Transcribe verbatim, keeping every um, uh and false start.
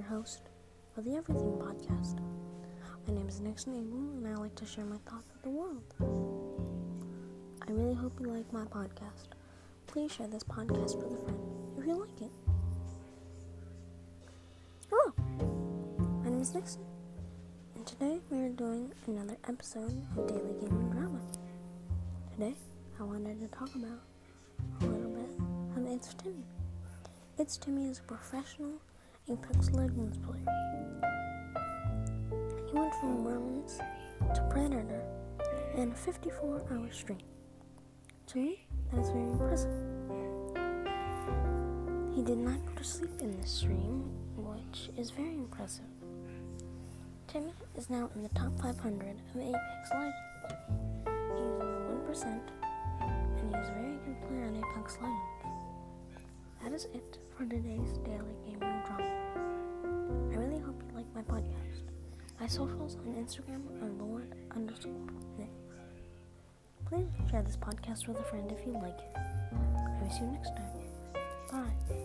I'm your host of the Everything Podcast. My name is Nixon Abel, and I like to share my thoughts with the world. I really hope you like my podcast. Please share this podcast with a friend if you like it. Hello, my name is Nixon, and today we are doing another episode of Daily Gaming Drama. Today, I wanted to talk about a little bit of It's Timmy. It's Timmy is a professional Apex Legends player. He went from Merlin's to Predator in a fifty-four hour stream. To me, that is very impressive. He did not go to sleep in this stream, which is very impressive. Timmy is now in the top five hundred of Apex Legends. He is in the one percent, and he is a very good player on Apex Legends. That is it for today's Daily Gaming Drama. I really hope you like my podcast. My socials on Instagram are Lord underscore Nit. Please share this podcast with a friend if you like it. I will see you next time. Bye.